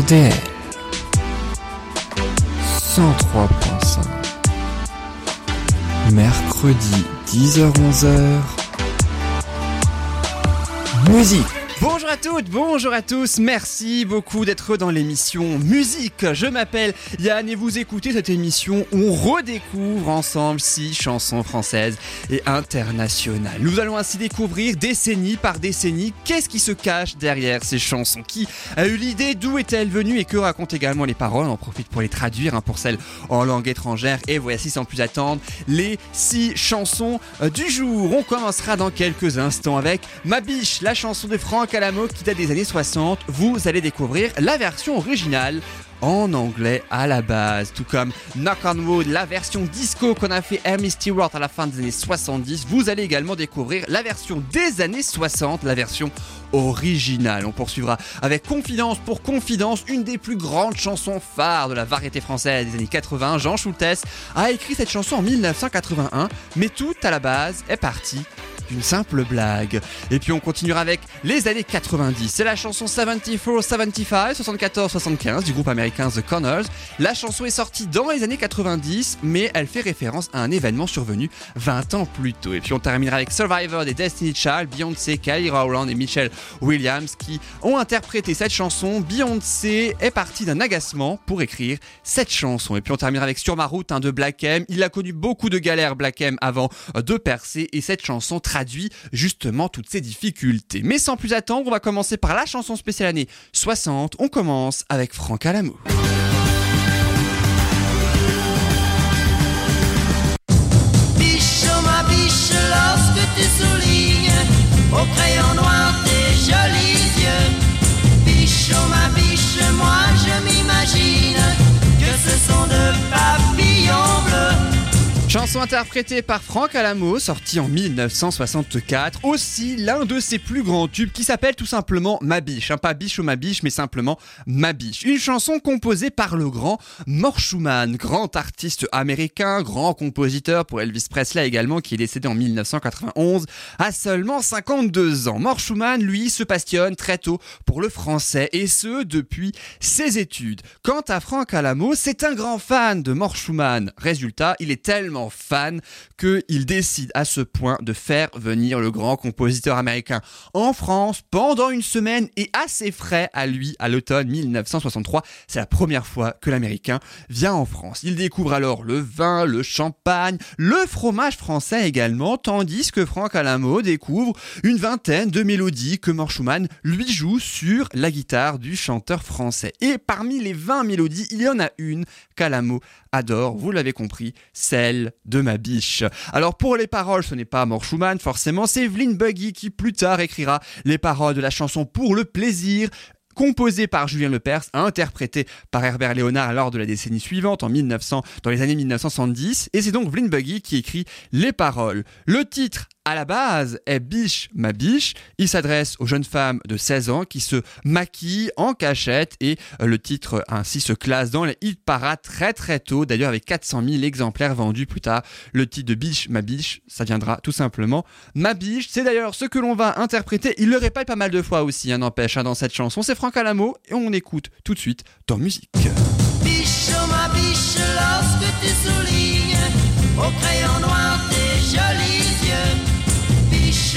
RDL 103.5, mercredi 10h-11h, musique. Bonjour à toutes, bonjour à tous, merci beaucoup d'être dans l'émission Musique. Je m'appelle Yann et vous écoutez cette émission où on redécouvre ensemble 6 chansons françaises et internationales. Nous allons ainsi découvrir décennie par décennie qu'est-ce qui se cache derrière ces chansons, qui a eu l'idée, d'où est-elle venue et que racontent également les paroles. On profite pour les traduire pour celles en langue étrangère. Et voici sans plus attendre les 6 chansons du jour. On commencera dans quelques instants avec Ma biche, la chanson de Frank Alamo qui date des années 60, vous allez découvrir la version originale en anglais à la base, tout comme Knock on wood, la version disco qu'on a fait Amii Stewart à la fin des années 70. Vous allez également découvrir la version des années 60, la version originale. On poursuivra avec Confidence pour confidence, une des plus grandes chansons phares de la variété française des années 80. Jean Schultheis a écrit cette chanson en 1981, mais tout à la base est parti d'une simple blague. Et puis on continuera avec les années 90. C'est la chanson 74-'75, 74-75 du groupe américain The Connells. La chanson est sortie dans les années 90, mais elle fait référence à un événement survenu 20 ans plus tôt. Et puis on terminera avec Survivor des Destiny's Child, Beyoncé, Kelly Rowland et Michelle Williams qui ont interprété cette chanson. Beyoncé est partie d'un agacement pour écrire cette chanson. Et puis on terminera avec Sur ma route de Black M. Il a connu beaucoup de galères, Black M, avant de percer, et cette chanson traduit justement toutes ces difficultés. Mais sans plus attendre, on va commencer par la chanson spéciale année 60. On commence avec Frank Alamo. Biche, oh ma biche, lorsque tu soulignes au crayon noir tes jolis yeux. Biche, oh ma biche, moi je m'imagine que ce sont de papillons bleus. Chanson interprétée par Frank Alamo, sortie en 1964, aussi l'un de ses plus grands tubes qui s'appelle tout simplement Ma biche, pas biche ou ma biche, mais simplement Ma biche. Une chanson composée par le grand Mort Shuman, grand artiste américain, grand compositeur pour Elvis Presley également, qui est décédé en 1991 à seulement 52 ans. Mort Shuman, lui, se passionne très tôt pour le français, et ce depuis ses études. Quant à Frank Alamo, c'est un grand fan de Mort Shuman. Résultat, il est tellement fan qu'il décide à ce point de faire venir le grand compositeur américain en France pendant une semaine et à ses frais à lui à l'automne 1963. C'est la première fois que l'américain vient en France. Il découvre alors le vin, le champagne, le fromage français également, tandis que Frank Alamo découvre une vingtaine de mélodies que Mort Shuman lui joue sur la guitare du chanteur français. Et parmi les 20 mélodies, il y en a une qu'Alamo adore, vous l'avez compris, celle de Ma biche. Alors pour les paroles, ce n'est pas Mort Shuman, forcément, c'est Vlin Buggy qui plus tard écrira les paroles de la chanson Pour le plaisir, composée par Julien Lepers, interprétée par Herbert Léonard lors de la décennie suivante, dans les années 1970, et c'est donc Vlin Buggy qui écrit les paroles. Le titre à la base est Biche, ma biche. Il s'adresse aux jeunes femmes de 16 ans qui se maquillent en cachette, et le titre ainsi se classe dans les hit parades très très tôt, d'ailleurs avec 400 000 exemplaires vendus plus tard. Le titre de Biche, ma biche, ça viendra tout simplement Ma biche. C'est d'ailleurs ce que l'on va interpréter. Il le répète pas mal de fois aussi, n'empêche, dans cette chanson. C'est Frank Alamo et on écoute tout de suite dans Musique. Biche, oh ma biche, lorsque tu soulignes au crayon noir tes jolis yeux. Biche,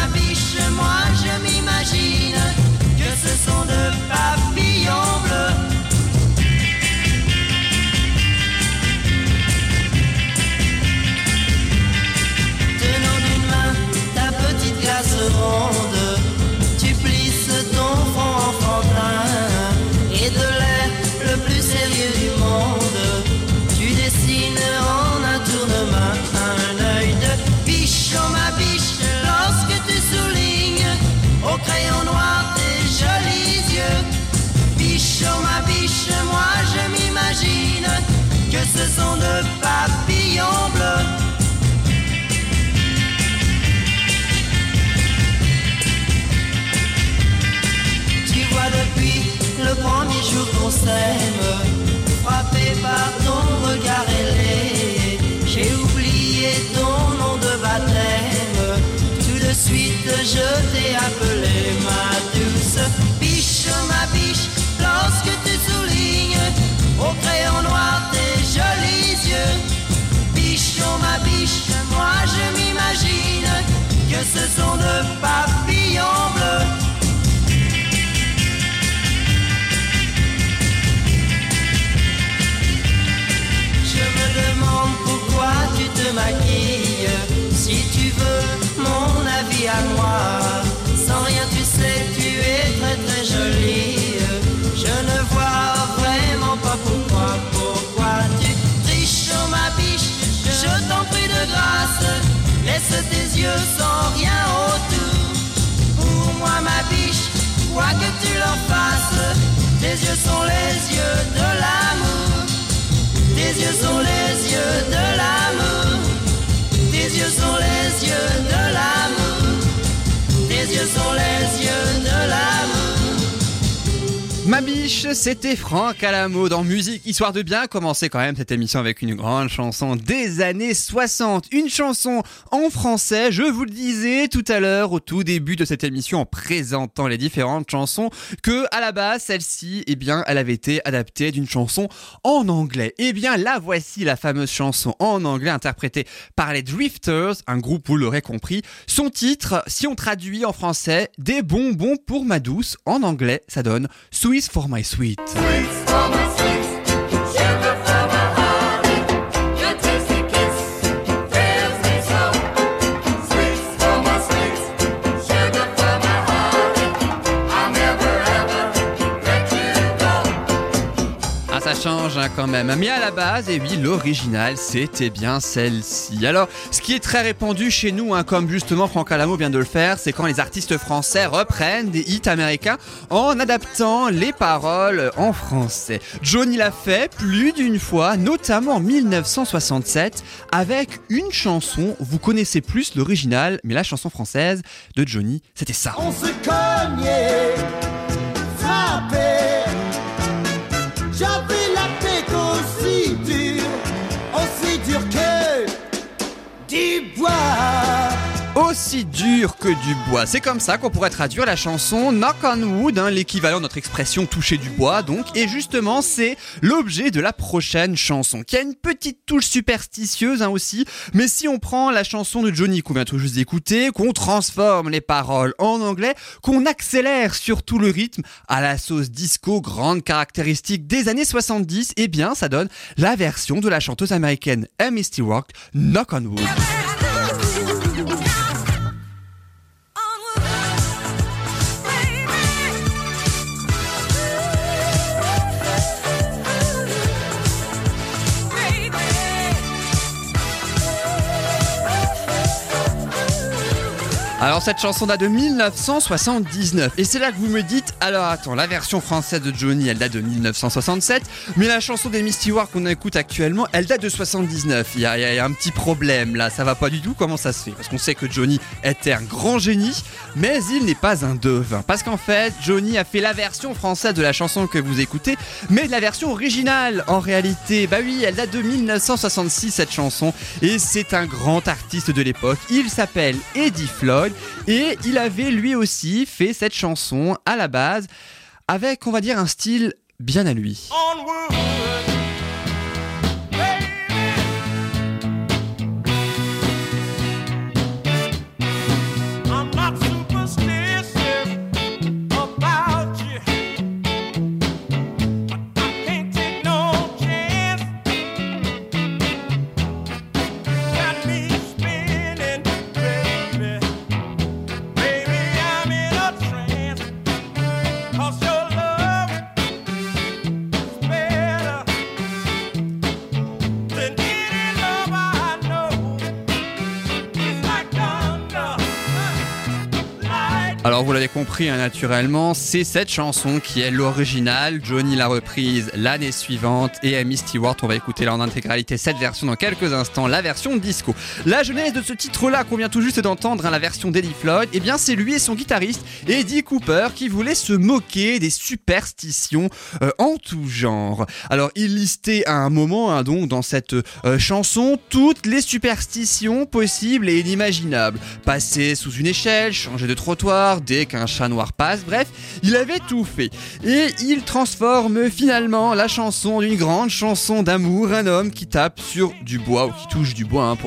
biche, moi je m'imagine que ce sont de papillons bleus. Tenant d'une main ta petite glace ronde, tu plisses ton front enfantin, et de l'air le plus sérieux du monde, tu dessines en un tournement un œil de biche, oh ma biche. Au crayon noir tes jolis yeux. Biche, oh ma biche, moi je m'imagine que ce sont de papillons bleus. Tu vois depuis le premier jour qu'on s'aime, frappé par ton regard ailé, j'ai oublié ton nom de baptême. De suite je t'ai appelé ma douce biche, oh ma biche, lorsque tu te Ma biche, c'était Frank Alamo dans Musique, histoire de bien commencer quand même cette émission avec une grande chanson des années 60. Une chanson en français, je vous le disais tout à l'heure au tout début de cette émission en présentant les différentes chansons que à la base, celle-ci, eh bien, elle avait été adaptée d'une chanson en anglais. Eh bien, là voici la fameuse chanson en anglais interprétée par les Drifters, un groupe, vous l'aurez compris. Son titre, si on traduit en français, des bonbons pour ma douce, en anglais, ça donne Sweets for my sweet. Sweets for my sweet, sugar for my honey, your tasty kiss fills me so. Sweets for my sweet, sugar for my honey, I'll never ever let you go. Ah, ça change hein, quand même. Mais à la base, et oui, l'original, c'était bien celle-ci. Alors, ce qui est très répandu chez nous, hein, comme justement Frank Alamo vient de le faire, c'est quand les artistes français reprennent des hits américains en adaptant les paroles en français. Johnny l'a fait plus d'une fois, notamment en 1967, avec une chanson, vous connaissez plus l'original, mais la chanson française de Johnny, c'était ça. On se cognait, frappait, j'avais la tête aussi dure que du bois. Aussi dur que du bois. C'est comme ça qu'on pourrait traduire la chanson Knock on wood, hein, l'équivalent de notre expression toucher du bois donc. Et justement, c'est l'objet de la prochaine chanson, qui a une petite touche superstitieuse hein, aussi. Mais si on prend la chanson de Johnny qu'on vient tout juste d'écouter, qu'on transforme les paroles en anglais, qu'on accélère surtout le rythme à la sauce disco, grande caractéristique des années 70, eh bien ça donne la version de la chanteuse américaine Amii Stewart, Knock on wood. Alors cette chanson date de 1979 et c'est là que vous me dites alors attends, la version française de Johnny elle date de 1967 mais la chanson d'Amii Stewart qu'on écoute actuellement elle date de 79, il y a un petit problème là, ça va pas du tout, comment ça se fait? Parce qu'on sait que Johnny était un grand génie mais il n'est pas un devin parce qu'en fait Johnny a fait la version française de la chanson que vous écoutez mais de la version originale en réalité, bah oui elle date de 1966 cette chanson et c'est un grand artiste de l'époque, il s'appelle Eddie Floyd. Et il avait lui aussi fait cette chanson à la base avec, on va dire, un style bien à lui. Alors vous l'avez compris hein, naturellement, c'est cette chanson qui est l'original, Johnny l'a reprise l'année suivante et Amii Stewart, on va écouter là en intégralité cette version dans quelques instants, la version disco. La genèse de ce titre-là qu'on vient tout juste d'entendre, hein, la version d'Eddie Floyd, eh bien c'est lui et son guitariste Eddie Cooper qui voulaient se moquer des superstitions en tout genre. Alors il listait à un moment hein, donc dans cette chanson toutes les superstitions possibles et inimaginables. Passer sous une échelle, changer de trottoir, dès qu'un chat noir passe, bref, il avait tout fait. Et il transforme finalement la chanson d'une grande chanson d'amour, un homme qui tape sur du bois, ou qui touche du bois hein,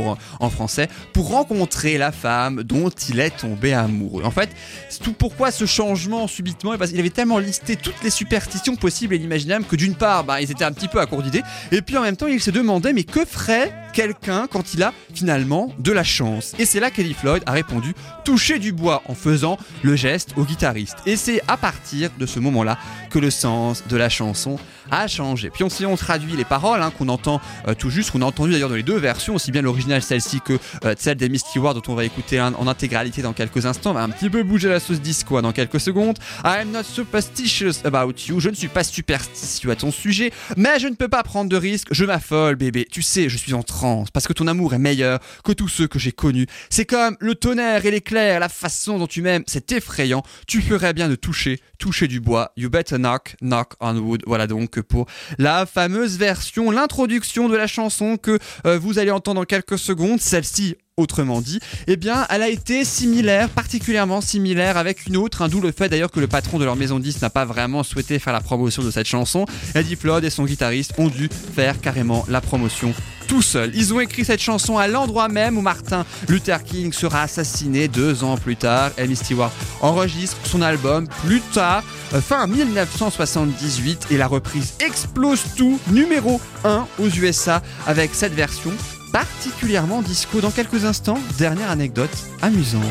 en français, pour rencontrer la femme dont il est tombé amoureux. En fait, c'est tout pourquoi ce changement subitement, parce qu'il avait tellement listé toutes les superstitions possibles et inimaginables que d'une part, bah, ils étaient un petit peu à court d'idées, et puis en même temps, il se demandait, mais que ferait quelqu'un quand il a finalement de la chance? Et c'est là qu'Eddie Floyd a répondu, toucher du bois en faisant le geste au guitariste. Et c'est à partir de ce moment-là que le sens de la chanson a changé. Puis on traduit les paroles hein, qu'on entend tout juste, qu'on a entendu d'ailleurs dans les deux versions, aussi bien l'original celle-ci que celle d'Amii Stewart dont on va écouter en intégralité dans quelques instants. On va un petit peu bouger la sauce disco dans quelques secondes. I'm not superstitious about you. Je ne suis pas superstitieux à ton sujet, mais je ne peux pas prendre de risques. Je m'affole bébé. Tu sais, je suis en transe parce que ton amour est meilleur que tous ceux que j'ai connus. C'est comme le tonnerre et l'éclair, la façon dont tu m'aimes. C'était effrayant. Tu ferais bien de toucher du bois. You better knock, knock on wood. Voilà donc pour la fameuse version, l'introduction de la chanson que vous allez entendre dans quelques secondes. Celle-ci, autrement dit, eh bien, elle a été similaire, particulièrement similaire avec une autre, d'où le fait d'ailleurs que le patron de leur maison 10 n'a pas vraiment souhaité faire la promotion de cette chanson. Eddie Floyd et son guitariste ont dû faire carrément la promotion tout seul. Ils ont écrit cette chanson à l'endroit même où Martin Luther King sera assassiné 2 ans plus tard. Amii Stewart enregistre son album plus tard, fin 1978, et la reprise explose tout, numéro 1 aux USA avec cette version particulièrement disco. Dans quelques instants, dernière anecdote amusante.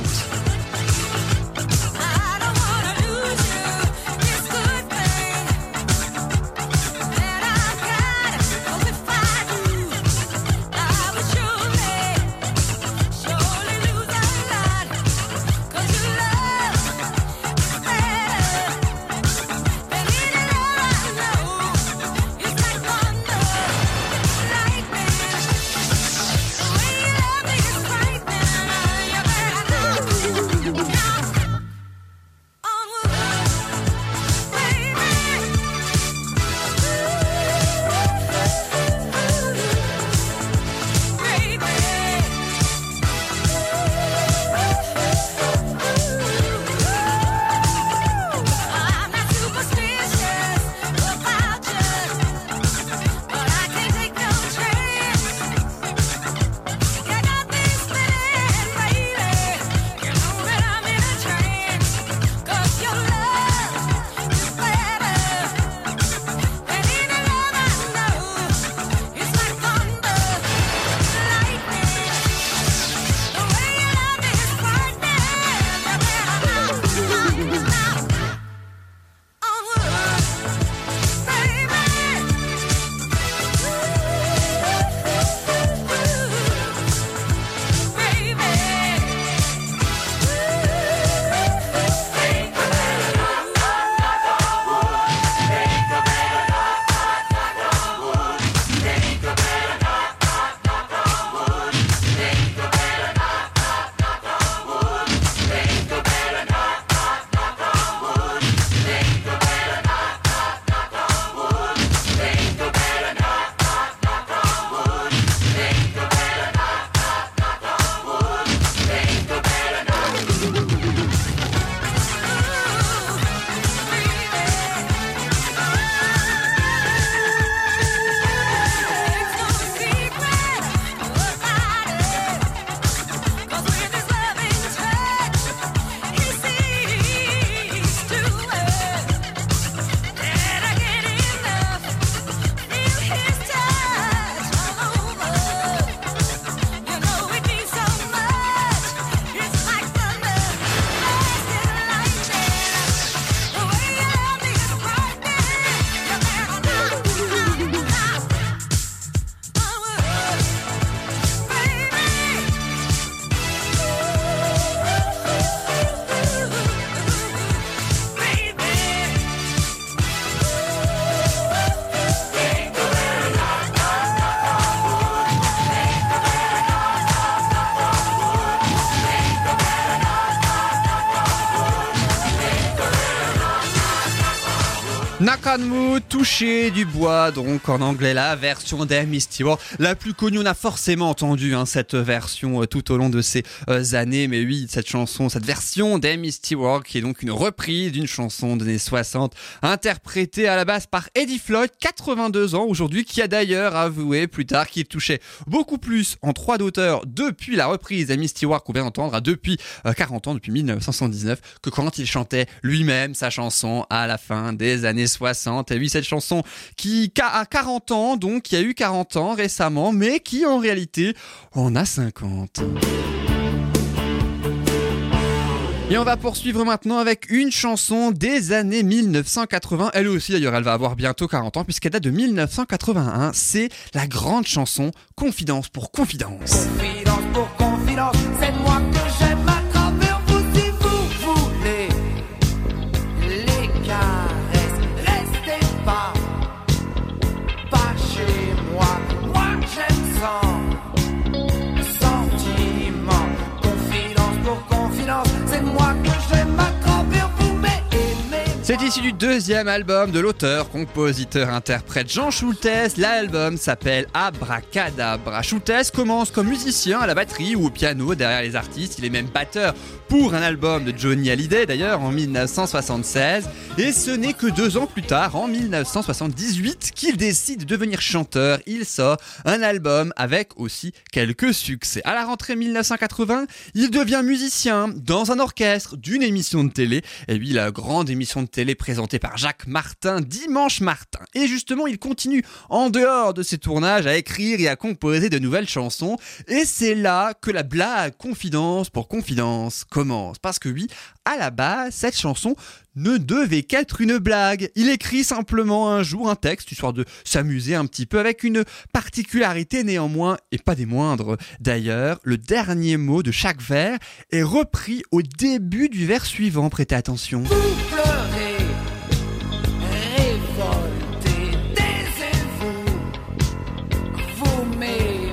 Toucher du bois, donc en anglais, la version d'Amii Stewart la plus connue. On a forcément entendu cette version tout au long de ces années, mais oui, cette chanson, cette version d'Amii Stewart qui est donc une reprise d'une chanson des années 60 interprétée à la basse par Eddie Floyd, 82 ans aujourd'hui, qui a d'ailleurs avoué plus tard qu'il touchait beaucoup plus en droits d'auteur depuis la reprise d'Amii Stewart qu'on vient d'entendre, depuis 40 ans, depuis 1979, que quand il chantait lui-même sa chanson à la fin des années 60. Et oui, cette chanson qui a 40 ans, donc qui a eu 40 ans récemment, mais qui en réalité en a 50. Et on va poursuivre maintenant avec une chanson des années 1980. Elle aussi d'ailleurs, elle va avoir bientôt 40 ans puisqu'elle date de 1981. C'est la grande chanson Confidence pour confidence. Confidence pour confidence, c'est moi que j'aime à travers vous si vous voulez. Les gars, pas chez moi, moi j'aime sans sentiment. Confidence pour confidence, c'est moi que j'aime à issu du deuxième album de l'auteur, compositeur, interprète Jean Schultheis. L'album s'appelle Abracadabra. Schultheis commence comme musicien à la batterie ou au piano derrière les artistes. Il est même batteur pour un album de Johnny Hallyday d'ailleurs en 1976. Et ce n'est que 2 ans plus tard, en 1978, qu'il décide de devenir chanteur. Il sort un album avec aussi quelques succès. À la rentrée 1980, il devient musicien dans un orchestre d'une émission de télé. Et oui, la grande émission de télé présentée par Jacques Martin, Dimanche Martin. Et justement, il continue en dehors de ses tournages à écrire et à composer de nouvelles chansons. Et c'est là que la blague Confidence pour confidence commence. Parce que oui, à la base, cette chanson ne devait qu'être une blague. Il écrit simplement un jour un texte, histoire de s'amuser un petit peu, avec une particularité néanmoins, et pas des moindres d'ailleurs. Le dernier mot de chaque vers est repris au début du vers suivant, prêtez attention. Vous pleurez, révolté, taisez-vous, vous m'aimez,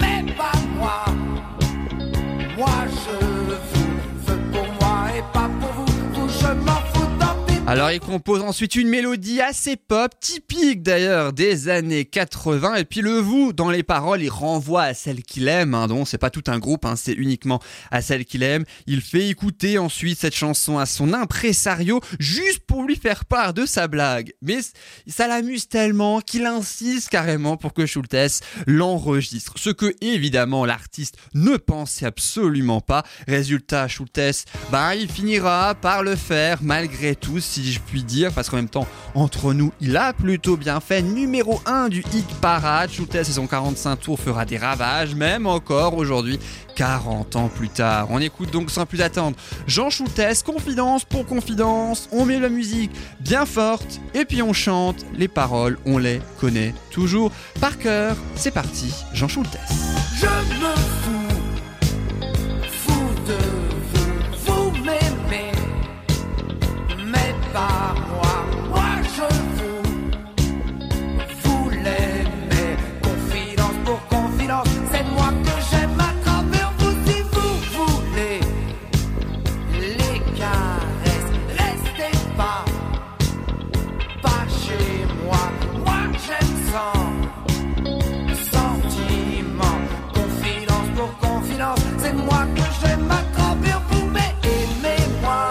mais pas moi, moi je vous veux pour moi et pas pour vous. Alors il compose ensuite une mélodie assez pop, typique d'ailleurs des années 80, et puis le vous dans les paroles, il renvoie à celle qu'il aime, donc c'est pas tout un groupe, c'est uniquement à celle qu'il aime. Il fait écouter ensuite cette chanson à son impresario, juste pour lui faire part de sa blague. Mais ça l'amuse tellement qu'il insiste carrément pour que Schultheis l'enregistre, ce que évidemment l'artiste ne pensait absolument pas. Résultat, Schultheis, il finira par le faire malgré tout, si je puis dire, parce qu'en même temps, entre nous, il a plutôt bien fait. Numéro 1 du hit parade, Schultheis et son 45 tours fera des ravages, même encore aujourd'hui, 40 ans plus tard. On écoute donc sans plus attendre Jean Schultheis, Confidence pour confidence. On met la musique bien forte et puis on chante. Les paroles, on les connaît toujours par cœur. C'est parti, Jean Schultheis. Je me fous de par moi, moi je vous l'aimez. Confidence pour confidence, c'est moi que j'aime ma grand-mère. Vous, si vous voulez les caresses, restez pas chez moi. Moi j'aime sans sentiment. Confidence pour confidence, c'est moi que j'aime ma grand-mère. Vous m'aimez, moi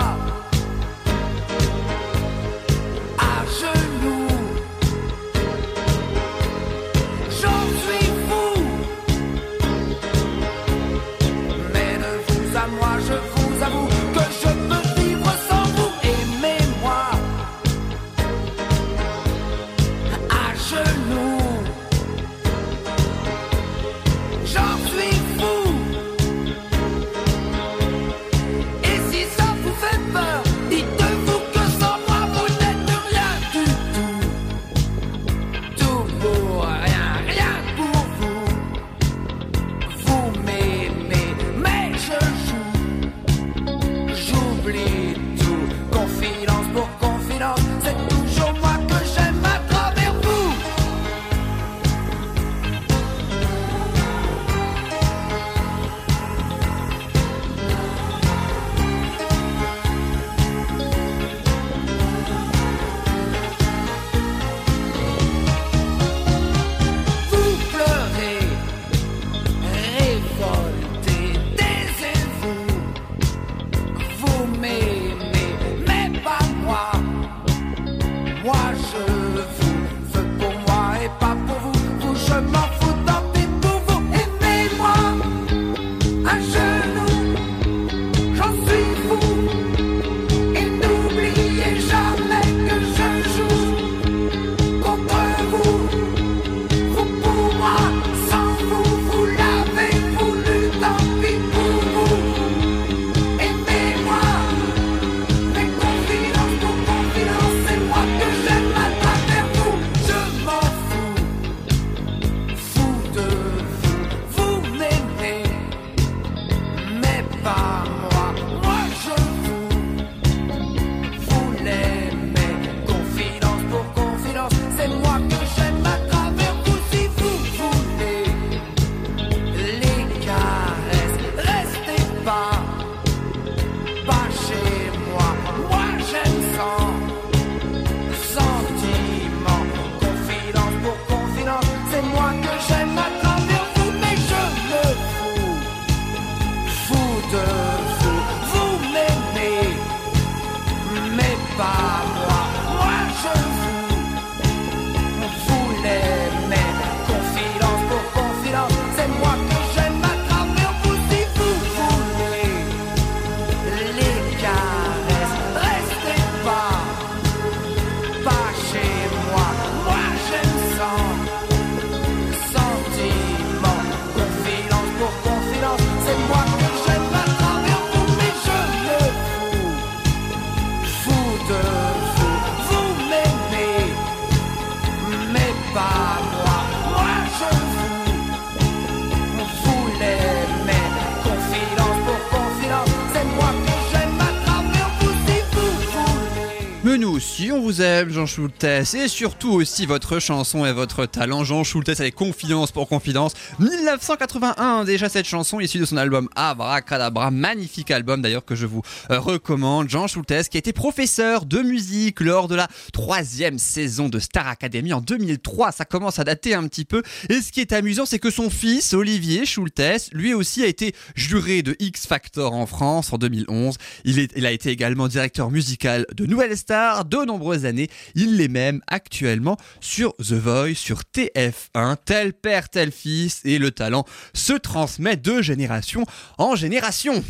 on vous aime Jean Schultheis, et surtout aussi votre chanson et votre talent. Jean Schultheis avec Confidence pour confidence, 1981 déjà cette chanson, issue de son album Abracadabra, magnifique album d'ailleurs que je vous recommande. Jean Schultheis qui a été professeur de musique lors de la 3e saison de Star Academy en 2003, ça commence à dater un petit peu, et ce qui est amusant c'est que son fils Olivier Schultheis lui aussi a été juré de X Factor en France en 2011, il a été également directeur musical de Nouvelle Star de nombreuses années, il l'est même actuellement sur The Voice, sur TF1, tel père, tel fils, et le talent se transmet de génération en génération.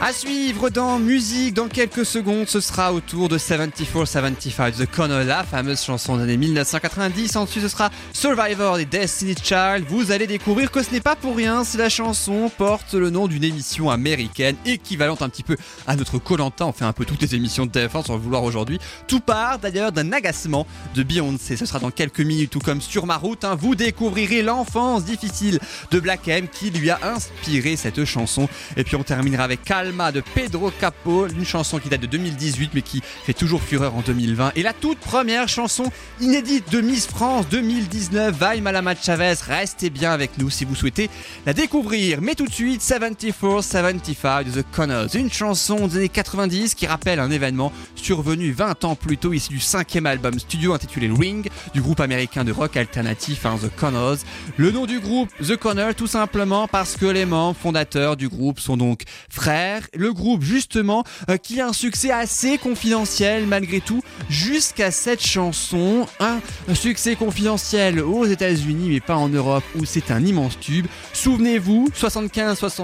À suivre dans Musique, dans quelques secondes, ce sera au tour de '74-'75, The Connells, la fameuse chanson d'année 1990. Ensuite, ce sera Survivor des Destiny's Child. Vous allez découvrir que ce n'est pas pour rien si la chanson porte le nom d'une émission américaine équivalente un petit peu à notre Koh-Lanta. On fait un peu toutes les émissions de TF1 sans le vouloir aujourd'hui. Tout part d'ailleurs d'un agacement de Beyoncé. Ce sera dans quelques minutes, tout comme Sur ma route, hein, vous découvrirez l'enfance difficile de Black M qui lui a inspiré cette chanson. Et puis on terminera avec Calma de Pedro Capó, une chanson qui date de 2018 mais qui fait toujours fureur en 2020, et la toute première chanson inédite de Miss France 2019, Vaimalama Chaves. Restez bien avec nous si vous souhaitez la découvrir, mais tout de suite '74-'75 de The Connells, une chanson des années 90 qui rappelle un événement survenu 20 ans plus tôt, issu du 5e album studio intitulé Ring du groupe américain de rock alternatif, hein, The Connells. Le nom du groupe The Connells tout simplement parce que les membres fondateurs du groupe sont donc frères. Le groupe justement qui a un succès assez confidentiel malgré tout jusqu'à cette chanson, un succès confidentiel aux États-Unis mais pas en Europe où c'est un immense tube. Souvenez-vous, 74-75,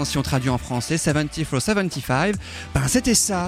hein, si on traduit en français, 74-75, ben c'était ça.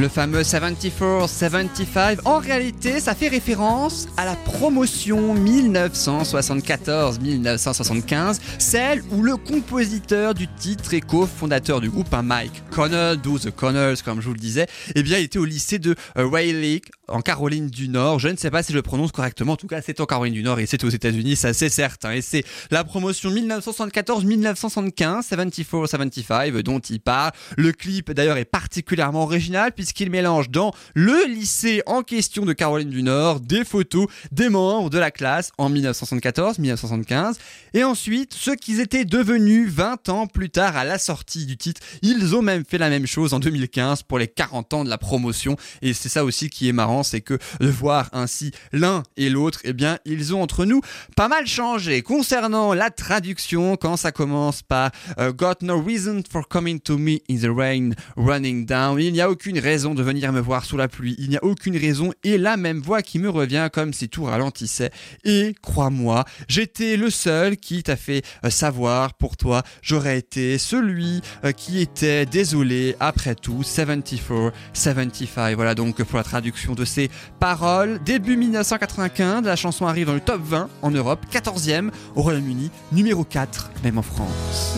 Le fameux 74-75, en réalité, ça fait référence à la promotion 1974-1975, celle où le compositeur du titre et cofondateur du groupe, Mike Connell, d'où The Connells, comme je vous le disais, eh bien, il était au lycée de Raleigh, en Caroline du Nord. Je ne sais pas si je le prononce correctement, en tout cas, c'est en Caroline du Nord et c'est aux États-Unis, ça c'est certain. Et c'est la promotion 1974-1975, 74-75, dont il parle. Le clip, d'ailleurs, est particulièrement original, puisqu'il mélange dans le lycée en question de Caroline du Nord des photos des membres de la classe en 1974-1975 et ensuite ce qu'ils étaient devenus 20 ans plus tard à la sortie du titre. Ils ont même fait la même chose en 2015 pour les 40 ans de la promotion, et c'est ça aussi qui est marrant, c'est que de voir ainsi l'un et l'autre, eh bien ils ont entre nous pas mal changé. Concernant la traduction, quand ça commence par Got no reason for coming to me in the rain running down, il n'y a aucune raison de venir me voir sous la pluie, il n'y a aucune raison, et la même voix qui me revient comme si tout ralentissait, et crois-moi, j'étais le seul qui t'a fait savoir, pour toi j'aurais été celui qui était désolé après tout. 74-75, voilà donc pour la traduction de ces paroles. Début 1995, la chanson arrive dans le top 20 en Europe, 14e au Royaume-Uni, numéro 4 même en France.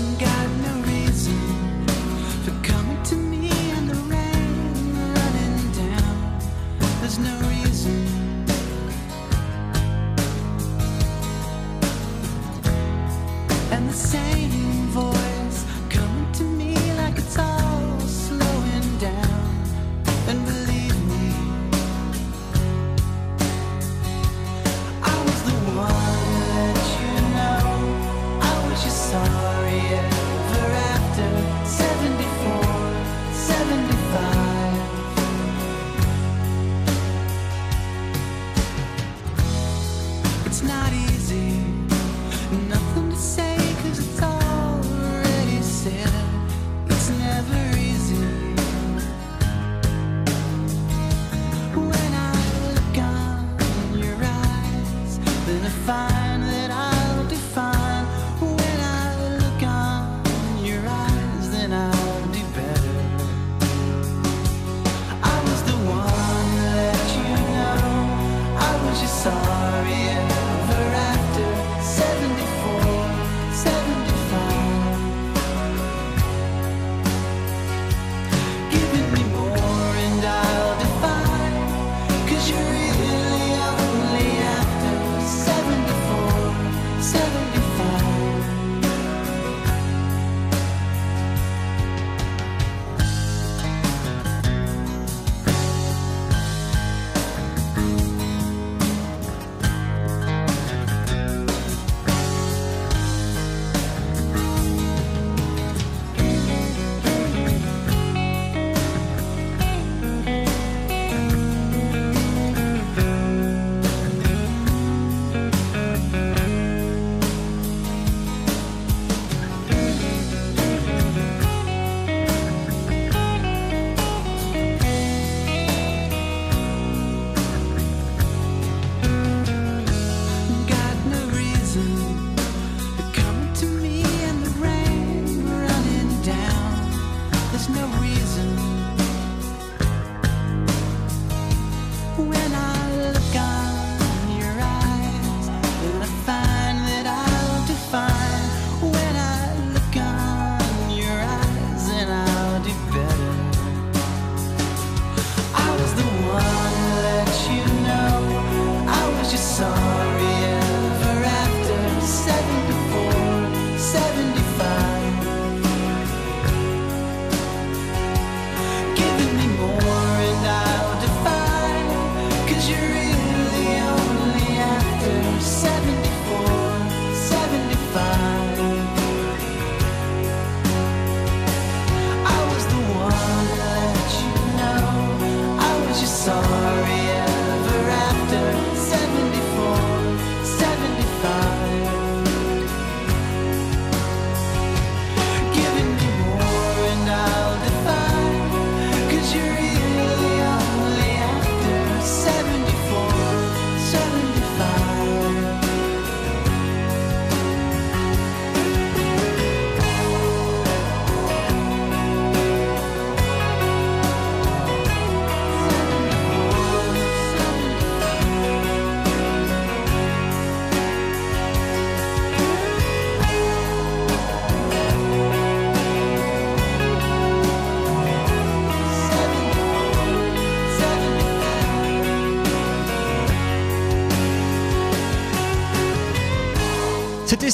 Sorry, ever.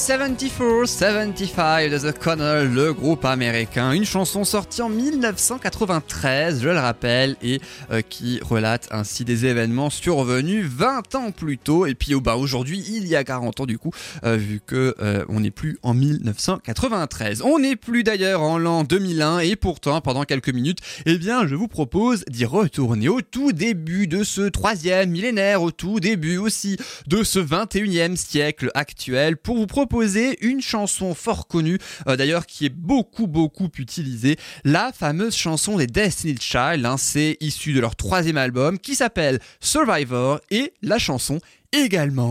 74-75 de The Connells, le groupe américain. Une chanson sortie en 1993, je le rappelle, et qui relate ainsi des événements survenus 20 ans plus tôt. Et puis aujourd'hui, il y a 40 ans du coup, vu qu'on n'est plus en 1993. On n'est plus d'ailleurs en l'an 2001, et pourtant, pendant quelques minutes, eh bien, je vous propose d'y retourner au tout début de ce 3e millénaire, au tout début aussi de ce 21e siècle actuel, pour vous proposer une chanson fort connue, d'ailleurs qui est beaucoup utilisée, la fameuse chanson des Destiny's Child, c'est issu de leur 3e album qui s'appelle Survivor, et la chanson également.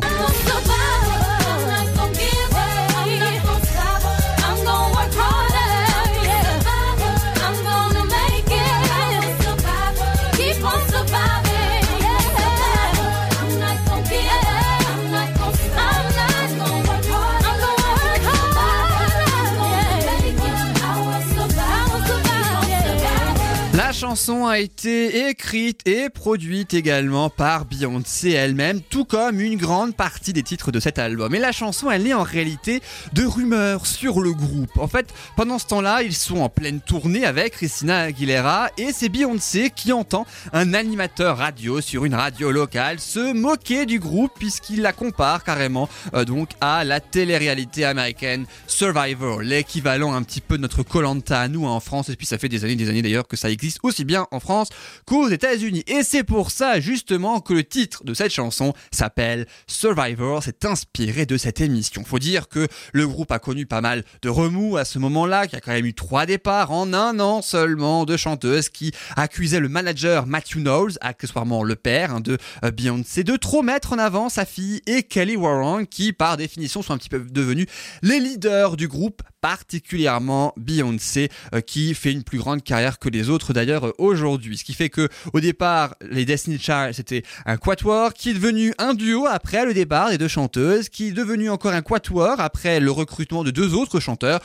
La chanson a été écrite et produite également par Beyoncé elle-même, tout comme une grande partie des titres de cet album. Et la chanson, elle est en réalité de rumeurs sur le groupe. En fait, pendant ce temps-là, ils sont en pleine tournée avec Christina Aguilera, et c'est Beyoncé qui entend un animateur radio sur une radio locale se moquer du groupe, puisqu'il la compare carrément donc à la télé-réalité américaine Survivor, l'équivalent un petit peu de notre Koh-Lanta à nous en France. Et puis ça fait des années d'ailleurs que ça existe aussi bien en France qu'aux États-Unis. Et c'est pour ça justement que le titre de cette chanson s'appelle Survivor, c'est inspiré de cette émission. Faut dire que le groupe a connu pas mal de remous à ce moment-là, qu'il y a quand même eu 3 départs en un an seulement de chanteuses qui accusaient le manager Matthew Knowles, accessoirement le père de Beyoncé, de trop mettre en avant sa fille et Kelly Warren, qui par définition sont un petit peu devenues les leaders du groupe, particulièrement Beyoncé, qui fait une plus grande carrière que les autres d'ailleurs aujourd'hui. Ce qui fait que au départ, les Destiny's Child, c'était un quatuor qui est devenu un duo après le départ des deux chanteuses, qui est devenu encore un quatuor après le recrutement de deux autres chanteuses,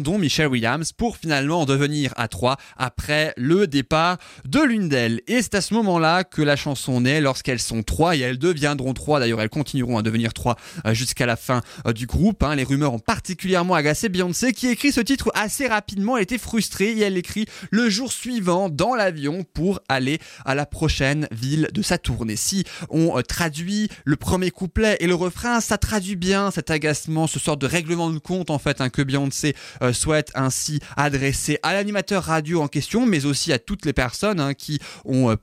dont Michelle Williams, pour finalement en devenir à trois après le départ de l'une d'elles. Et c'est à ce moment-là que la chanson naît, lorsqu'elles sont trois, et elles deviendront trois, d'ailleurs elles continueront à devenir trois jusqu'à la fin du groupe. Les rumeurs ont particulièrement agacé Beyoncé, qui écrit ce titre assez rapidement. Elle était frustrée et elle l'écrit le jour suivant dans l'avion pour aller à la prochaine ville de sa tournée. Si on traduit le premier couplet et le refrain, ça traduit bien cet agacement, ce sort de règlement de compte en fait que Beyoncé souhaite ainsi adresser à l'animateur radio en question, mais aussi à toutes les personnes qui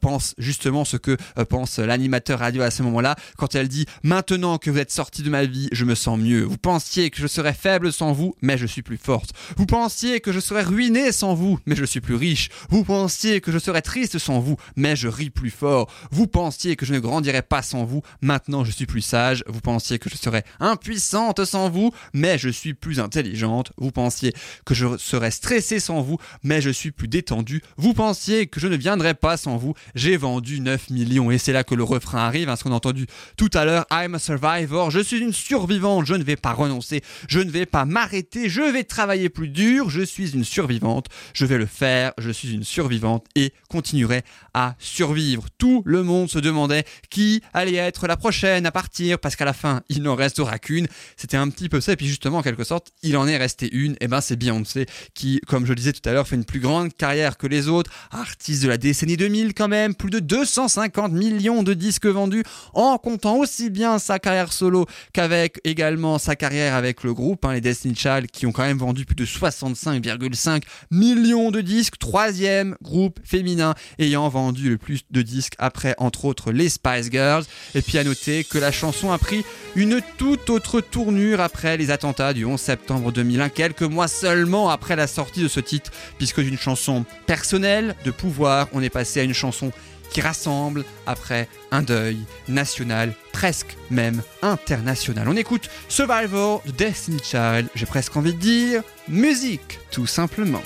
pensent justement ce que pense l'animateur radio à ce moment-là, quand elle dit « Maintenant que vous êtes sorti de ma vie, je me sens mieux. Vous pensiez que je serais faible sans vous, mais je suis plus forte. Vous pensiez que je serais ruinée sans vous, mais je suis plus riche. Vous pensiez que je serais triste sans vous, mais je ris plus fort. Vous pensiez que je ne grandirais pas sans vous, maintenant je suis plus sage. Vous pensiez que je serais impuissante sans vous, mais je suis plus intelligente. Vous pensiez que je serais stressée sans vous, mais je suis plus détendue. Vous pensiez que je ne viendrais pas sans vous, j'ai vendu 9 millions. » Et c'est là que le refrain arrive, ce qu'on a entendu tout à l'heure, « I'm a survivor », je suis une survivante, je ne vais pas renoncer, je ne vais pas m'arrêter, je vais travailler plus dur, je suis une survivante, je vais le faire, je suis une survivante et continuerai à survivre. Tout le monde se demandait qui allait être la prochaine à partir, parce qu'à la fin, il n'en restera qu'une. C'était un petit peu ça, et puis justement, en quelque sorte, il en est resté une, et ben c'est Beyoncé qui, comme je le disais tout à l'heure, fait une plus grande carrière que les autres, artiste de la décennie 2000 quand même, plus de 250 millions de disques vendus, en comptant aussi bien sa carrière solo qu'avec également sa carrière avec le groupe, les Destiny's Child, qui ont quand même vendu plus de 65,5 millions de disques, troisième groupe féminin ayant vendu le plus de disques après, entre autres, les Spice Girls. Et puis à noter que la chanson a pris une toute autre tournure après les attentats du 11 septembre 2001, quelques mois seulement après la sortie de ce titre, puisque d'une chanson personnelle, de pouvoir, on est passé à une chanson qui rassemble après un deuil national, presque même international. On écoute Survivor de Destiny's Child, j'ai presque envie de dire musique, tout simplement.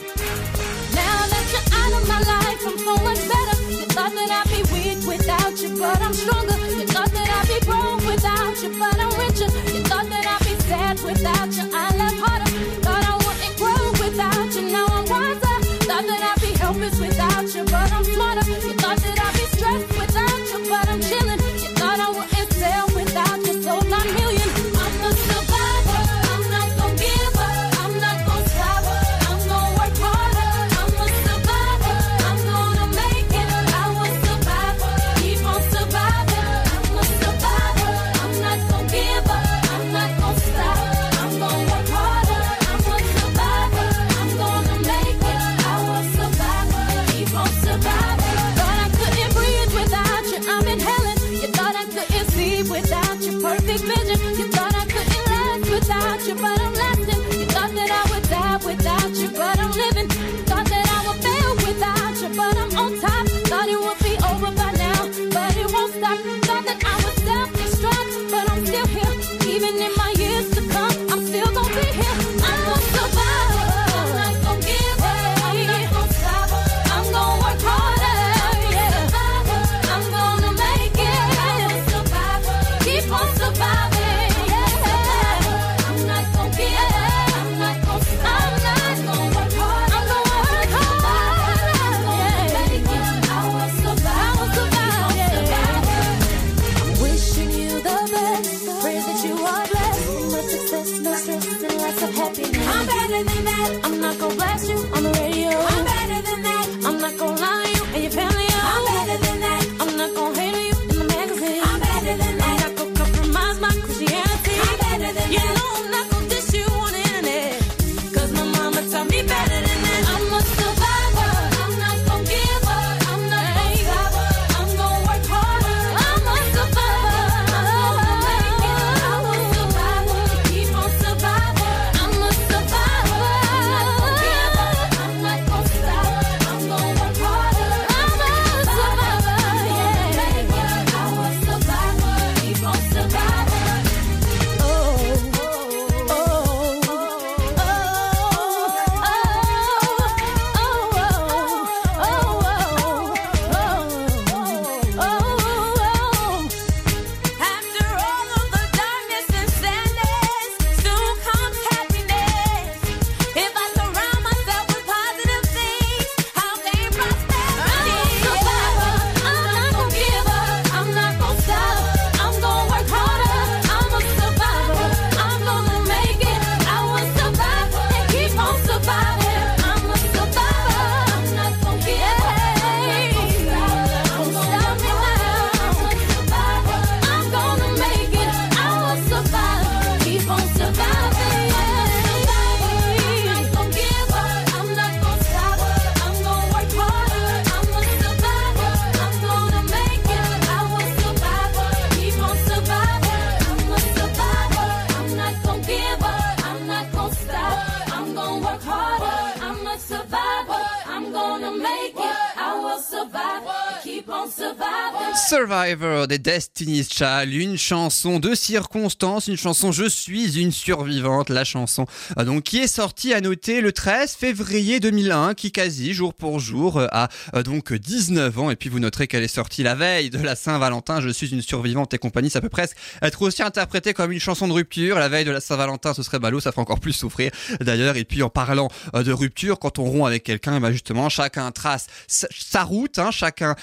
Survivor des Destiny's Child, une chanson de circonstance, une chanson je suis une survivante, la chanson donc qui est sortie à noter le 13 février 2001, qui quasi jour pour jour a donc 19 ans, et puis vous noterez qu'elle est sortie la veille de la Saint-Valentin. Je suis une survivante et compagnie, ça peut presque être aussi interprété comme une chanson de rupture, la veille de la Saint-Valentin ce serait ballot, ça ferait encore plus souffrir d'ailleurs. Et puis en parlant de rupture, quand on rompt avec quelqu'un, bah justement chacun trace sa route, hein, chacun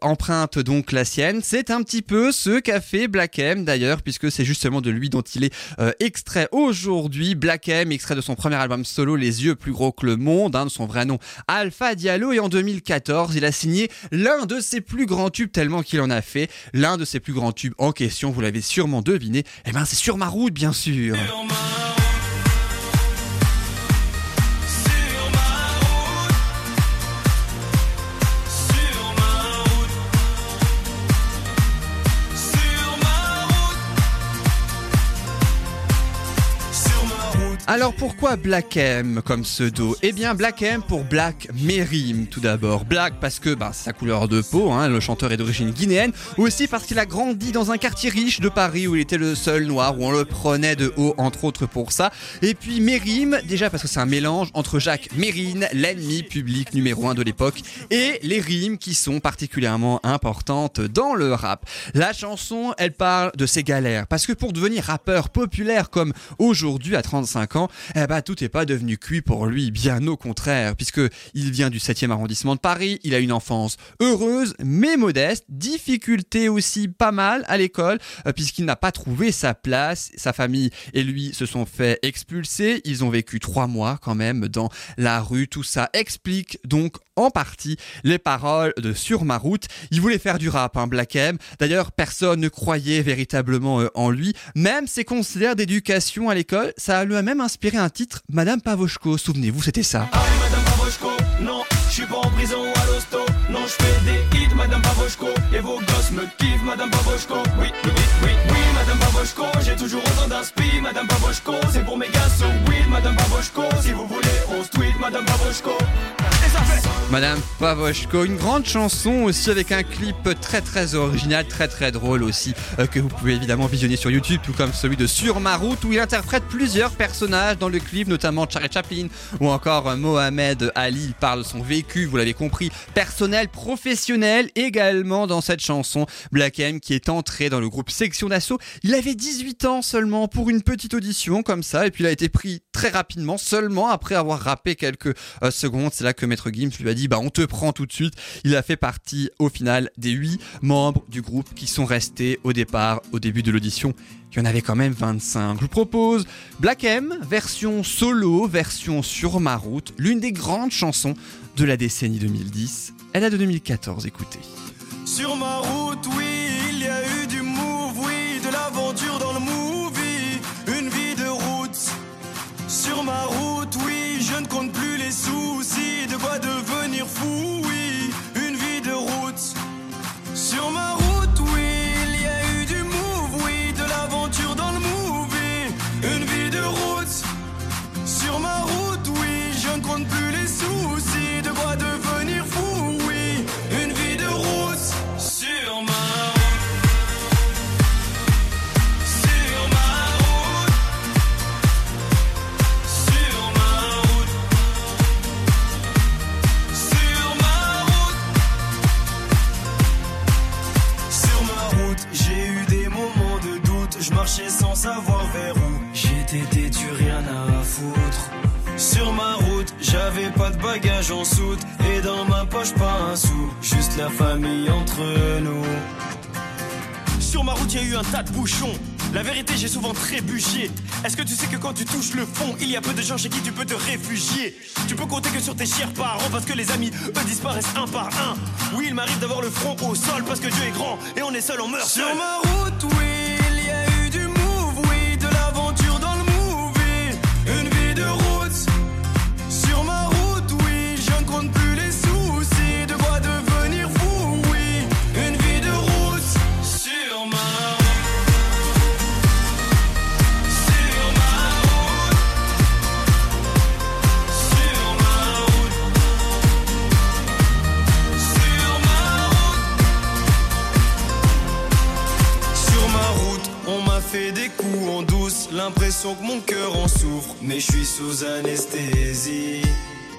emprunte donc la sienne. C'est un petit peu ce qu'a fait Black M d'ailleurs, puisque c'est justement de lui dont il est extrait aujourd'hui. Black M, extrait de son premier album solo Les yeux plus gros que le monde, hein, de son vrai nom Alpha Diallo, et en 2014 il a signé l'un de ses plus grands tubes, tellement qu'il en a fait. L'un de ses plus grands tubes en question, vous l'avez sûrement deviné, eh ben c'est Sur ma route, bien sûr. Alors pourquoi Black M comme pseudo ? Eh bien Black M pour Black Mérim tout d'abord. Black parce que c'est sa couleur de peau, hein, le chanteur est d'origine guinéenne. Aussi parce qu'il a grandi dans un quartier riche de Paris où il était le seul noir, où on le prenait de haut entre autres pour ça. Et puis Mérim, déjà parce que c'est un mélange entre Jacques Mérine, l'ennemi public numéro 1 de l'époque, et les rimes qui sont particulièrement importantes dans le rap. La chanson, elle parle de ses galères, parce que pour devenir rappeur populaire comme aujourd'hui à 35 ans, tout n'est pas devenu cuit pour lui, bien au contraire, puisque il vient du 7e arrondissement de Paris, il a une enfance heureuse mais modeste, difficulté aussi pas mal à l'école, puisqu'il n'a pas trouvé sa place. Sa famille et lui se sont fait expulser, ils ont vécu 3 mois quand même dans la rue. Tout ça explique donc en partie les paroles de Sur ma route. Il voulait faire du rap, hein, Black M. D'ailleurs, personne ne croyait véritablement en lui, même ses conseillers d'éducation à l'école. Ça lui a même inspiré un titre, Madame Pavoshko, souvenez-vous, c'était ça. Allez, Madame Pavoshko, non, je suis pas en prison à l'hosto, non, je fais des hits, Madame Pavoshko, et vos gosses me kiffent, Madame Pavoshko, oui, oui, oui, oui, Madame Pavoshko, j'ai toujours autant d'inspi, Madame Pavoshko, c'est pour mes gars, so oui, Madame Pavoshko, si vous voulez, on se tweet, Madame Pavoshko. Madame Pavoshko, une grande chanson aussi avec un clip très très original, très très drôle aussi, que vous pouvez évidemment visionner sur YouTube, tout comme celui de Sur ma route où il interprète plusieurs personnages dans le clip, notamment Charlie Chaplin ou encore Mohamed Ali. Il parle de son vécu, vous l'avez compris, personnel, professionnel également dans cette chanson. Black M qui est entré dans le groupe Section d'Assaut, il avait 18 ans seulement pour une petite audition comme ça, et puis il a été pris très rapidement, seulement après avoir rappé quelques secondes. C'est là que Maître Gims lui a dit on te prend tout de suite. Il a fait partie au final des 8 membres du groupe qui sont restés au départ. Au début de l'audition, il y en avait quand même 25. Je vous propose Black M version solo, version Sur ma route, l'une des grandes chansons de la décennie 2010. Elle a de 2014, écoutez. Sur ma route, oui, il y a eu du move, oui, de l'aventure dans le movie, une vie de route. Sur ma route, oui, je ne compte plus les soucis, de quoi devenir fou, oui, une vie de route. Sur ma route, oui, il y a eu du move, oui, de l'aventure dans le movie, une vie de route. Sur ma route, oui, je ne compte plus les soucis, de quoi devenir fou, oui, une vie de route. Sur ma route. Je marchais sans savoir vers où, j'étais têtu, rien à foutre. Sur ma route, j'avais pas de bagages en soute, et dans ma poche pas un sou, juste la famille entre nous. Sur ma route, y a eu un tas de bouchons, la vérité j'ai souvent trébuché. Est-ce que tu sais que quand tu touches le fond, il y a peu de gens chez qui tu peux te réfugier. Tu peux compter que sur tes chers parents, parce que les amis, eux disparaissent un par un. Oui, il m'arrive d'avoir le front au sol, parce que Dieu est grand, et on est seul, on meurt seul. Sur ma route, oui, m'a fait des coups en douce, l'impression que mon cœur en souffre, mais je suis sous anesthésie.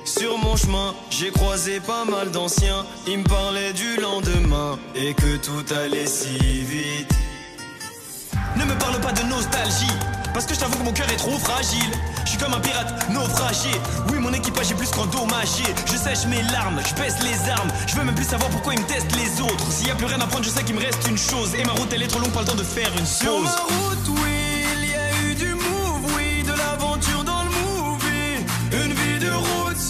Sur mon chemin, j'ai croisé pas mal d'anciens, ils me parlaient du lendemain et que tout allait si vite. Ne me parle pas de nostalgie, parce que je t'avoue que mon cœur est trop fragile. Je suis comme un pirate naufragé, oui mon équipage est plus qu'endommagé. Je sèche mes larmes, je baisse les armes, je veux même plus savoir pourquoi ils me testent les autres. S'il y a plus rien à prendre, je sais qu'il me reste une chose, et ma route elle est trop longue, pas le temps de faire une sauce. Sur ma route, oui, il y a eu du move, oui, de l'aventure dans le movie. Une vie de route,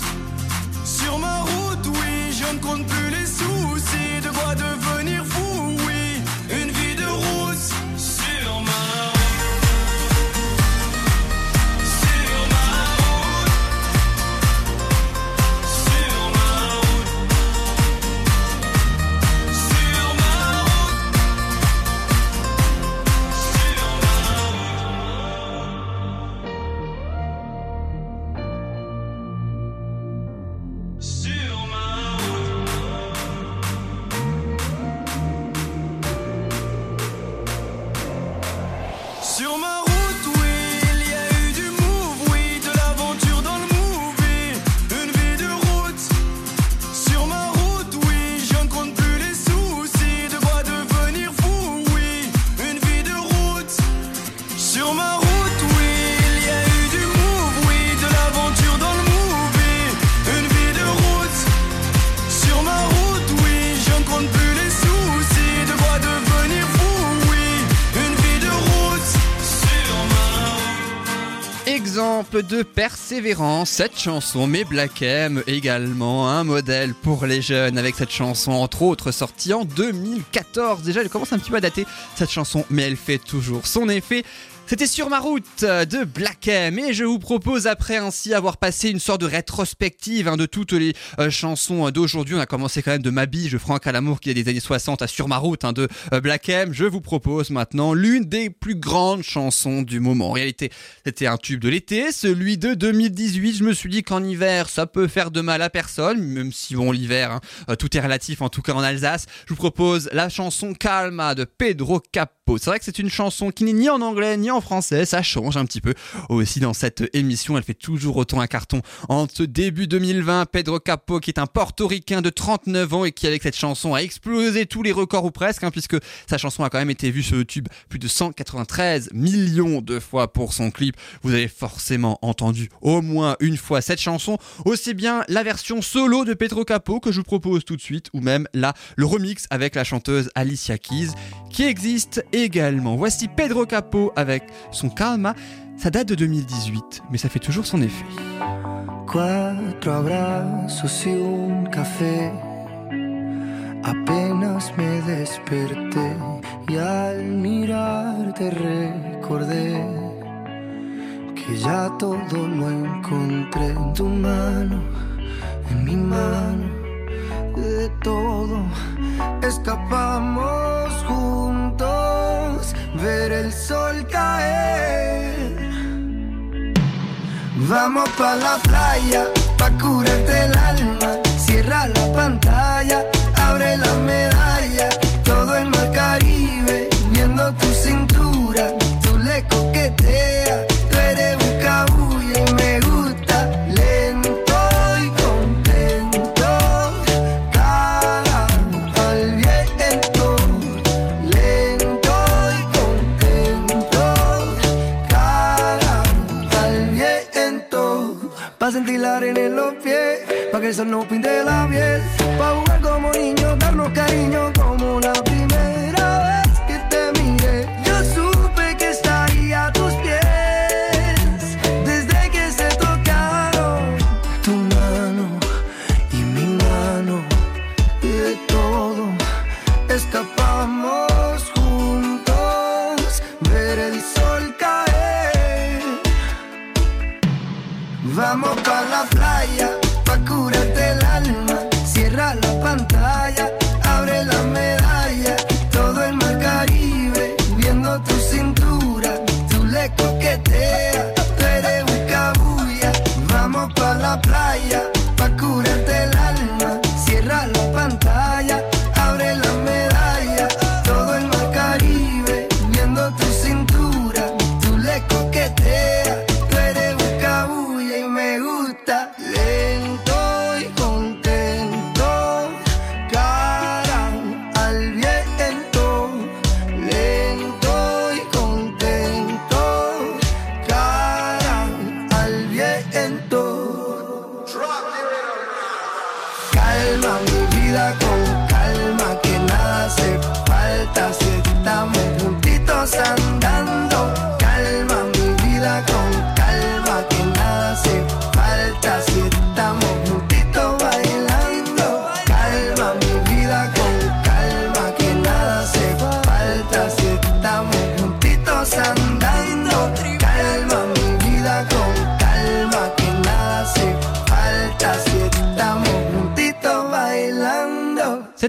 sur ma route, oui, je ne compte plus les soucis. De quoi devenir fou, oui, une vie de route, sur ma route. De persévérance, cette chanson, mais Black M également un modèle pour les jeunes avec cette chanson, entre autres sortie en 2014. Déjà, elle commence un petit peu à dater cette chanson, mais elle fait toujours son effet. C'était Sur ma route de Black M, et je vous propose, après ainsi avoir passé une sorte de rétrospective de toutes les chansons d'aujourd'hui. On a commencé quand même de Ma biche de Frank Alamo, qui est des années 60, à Sur ma route de Black M. Je vous propose maintenant l'une des plus grandes chansons du moment. En réalité, c'était un tube de l'été, celui de 2018. Je me suis dit qu'en hiver, ça peut faire de mal à personne, même si bon, l'hiver, tout est relatif, en tout cas en Alsace. Je vous propose la chanson Calma de Pedro Capó. C'est vrai que c'est une chanson qui n'est ni en anglais, ni en français, ça change un petit peu aussi dans cette émission. Elle fait toujours autant un carton. En ce début 2020, Pedro Capó, qui est un portoricain de 39 ans et qui avec cette chanson a explosé tous les records ou presque, puisque sa chanson a quand même été vue sur YouTube plus de 193 millions de fois pour son clip. Vous avez forcément entendu au moins une fois cette chanson, aussi bien la version solo de Pedro Capó que je vous propose tout de suite, ou même là le remix avec la chanteuse Alicia Keys qui existe également. Voici Pedro Capó avec son Calma, ça date de 2018, mais ça fait toujours son effet. Cuatro abrazos y un café. Apenas me desperté y al mirarte recordé que ya todo lo encontré en tu mano, en mi mano, de todo escapamos juntos. Ver el sol caer. Vamos pa' la playa, pa' curarte el alma. Cierra la pantalla, abre la medalla. Todo el mar Caribe, viendo tu cintura. Tú le coqueteas, tú eres un cabulla y me gusta. Lento y contento, cara al viento. Pa' sentir la arena en los pies, pa' que el sol nos pinte la piel, pa' jugar como niños, darnos cariño como la primera vez que te miré. Yo supe que estaría a tus pies desde que se tocaron tu mano y mi mano, y de todo escapamos. Vamos pa' la playa, pa' curarte el alma. Cierra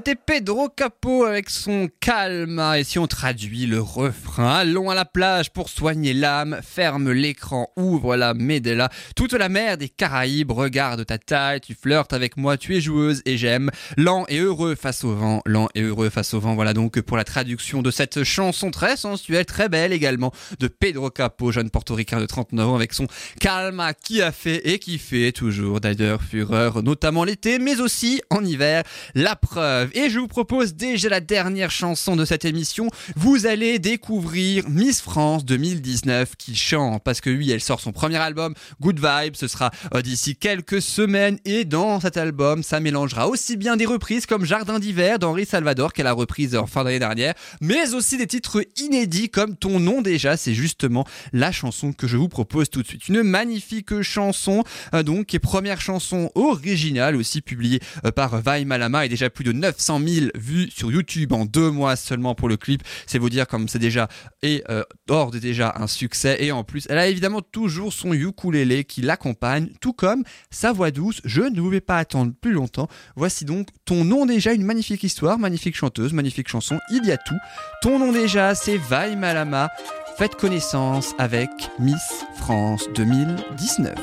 C'était Pedro Capó avec son Calma. Et si on traduit le refrain, allons à la plage pour soigner l'âme, ferme l'écran, ouvre la Medela, toute la mer des Caraïbes, regarde ta taille, tu flirtes avec moi, tu es joueuse et j'aime, lent et heureux face au vent, lent et heureux face au vent. Voilà donc pour la traduction de cette chanson très sensuelle, très belle également, de Pedro Capó, jeune portoricain de 39 ans avec son Calma qui a fait et qui fait toujours d'ailleurs fureur, notamment l'été mais aussi en hiver, la preuve. Et je vous propose déjà la dernière chanson de cette émission. Vous allez découvrir Miss France 2019 qui chante, parce que oui, elle sort son premier album Good Vibes, ce sera d'ici quelques semaines, et dans cet album ça mélangera aussi bien des reprises comme Jardin d'hiver d'Henri Salvador qu'elle a reprise en fin d'année dernière, mais aussi des titres inédits comme Ton nom déjà. C'est justement la chanson que je vous propose tout de suite, une magnifique chanson donc, et première chanson originale aussi publiée par Vaimalama, et déjà plus de 900 000 vues sur YouTube en 2 mois seulement pour le clip. C'est vous dire comme c'est déjà et hors de déjà un succès, et en plus elle a évidemment toujours son ukulélé qui l'accompagne, tout comme sa voix douce. Je ne voulais pas attendre plus longtemps, voici donc Ton nom déjà, une magnifique histoire, magnifique chanteuse, magnifique chanson, il y a tout. Ton nom déjà, c'est Vaimalama. Faites connaissance avec Miss France 2019.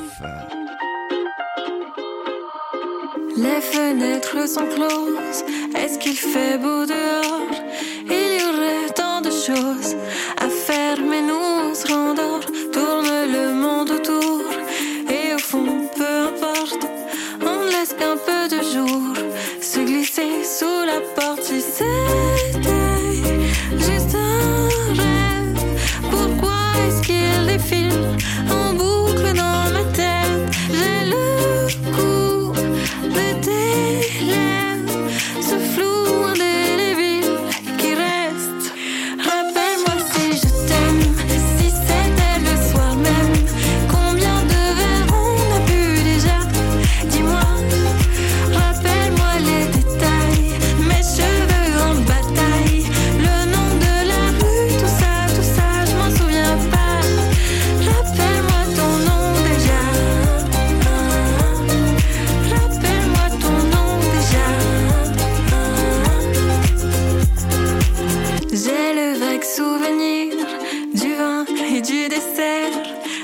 Les fenêtres sont closes, est-ce qu'il fait beau dehors? Il y aurait tant de choses à faire, mais nous on se rendort. Tourne le monde autour, et au fond, peu importe, on ne laisse qu'un peu de jour se glisser sous la porte. Si c'était juste un rêve, pourquoi est-ce qu'il défile en boucle dans ma tête? J'ai le goût de tes lèvres, ce flou indélébile qui reste. Rappelle-moi si je t'aime, si c'était le soir même. Combien de verres on a bu déjà? Dis-moi, rappelle-moi les détails. Mes cheveux en bataille, le nom de la rue, tout ça, je m'en souviens pas. Rappelle-moi ton nom déjà. J'ai le vague souvenir du vin et du dessert,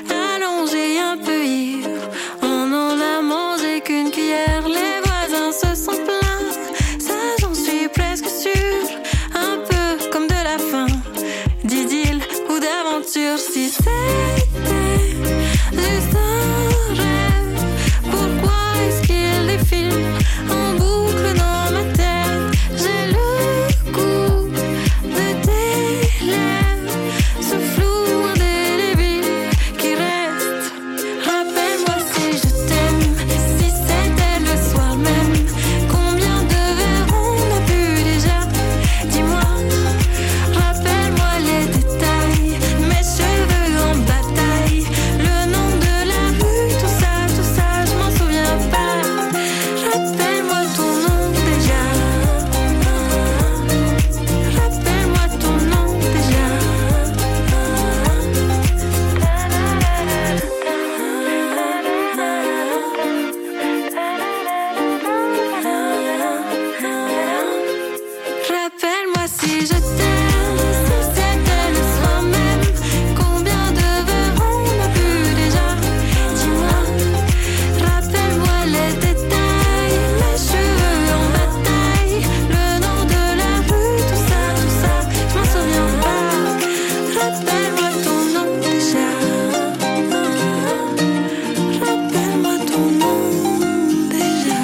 allongé un peu ivre, on en a mangé qu'une cuillère. Les voisins se sont plaints, ça j'en suis presque sûre, un peu comme de la fin d'idylle ou d'aventure. Si c'était juste un rêve, pourquoi est-ce qu'il défile en boucle dans ma tête? J'ai le goût de tes lèvres, ce flou indélébile qui reste. Rappelle-moi si je t'aime, si c'était le soir même. Combien de verres on a bu déjà? Dis-moi, rappelle-moi les détails. Mes cheveux en bataille, le nom de la rue, tout ça, je m'en souviens pas. Rappelle-moi ton nom déjà. Rappelle-moi ton nom déjà. Rappelle-moi si je t'aime, si c'était le soir même. Combien de verres on a bu déjà? Dis-moi, rappelle-moi les détails. Mes cheveux en bataille, le nom de la rue, tout ça, je m'en souviens pas. Rappelle-moi ton nom déjà. Rappelle-moi ton nom déjà.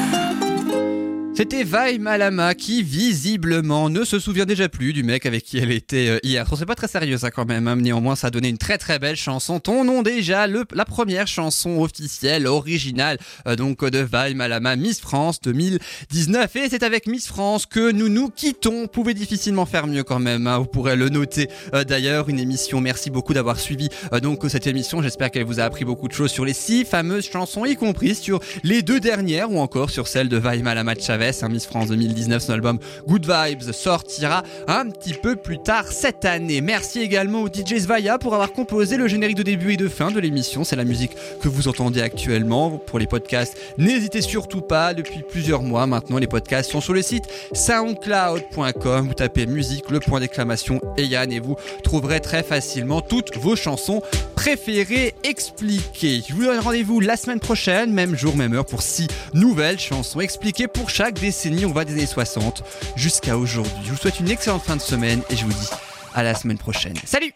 C'était Vaimalama qui visiblement ne se souvient déjà plus du mec avec qui elle était hier. C'est pas très sérieux ça quand même, hein. Néanmoins ça a donné une très très belle chanson. Ton nom déjà, la première chanson officielle, originale donc de Vaimalama, Miss France 2019. Et c'est avec Miss France que nous nous quittons. On pouvait difficilement faire mieux quand même, hein. Vous pourrez le noter d'ailleurs, une émission. Merci beaucoup d'avoir suivi donc cette émission. J'espère qu'elle vous a appris beaucoup de choses sur les 6 fameuses chansons, y compris sur les 2 dernières ou encore sur celle de Vaimalama Chaves, hein. Miss France 2019. Son album Good Vibes sortira un petit peu plus tard cette année. Merci également au DJ Svaya pour avoir composé le générique de début et de fin de l'émission. C'est la musique que vous entendez actuellement. Pour les podcasts, n'hésitez surtout pas. Depuis plusieurs mois maintenant, les podcasts sont sur le site soundcloud.com. Vous tapez musique, le point d'exclamation et Yann et vous trouverez très facilement toutes vos chansons préférées expliquées. Je vous donne rendez-vous la semaine prochaine, même jour, même heure, pour 6 nouvelles chansons expliquées pour chaque décennie. On va des années 60 jusqu'à aujourd'hui. Je vous souhaite une excellente fin de semaine et je vous dis à la semaine prochaine. Salut!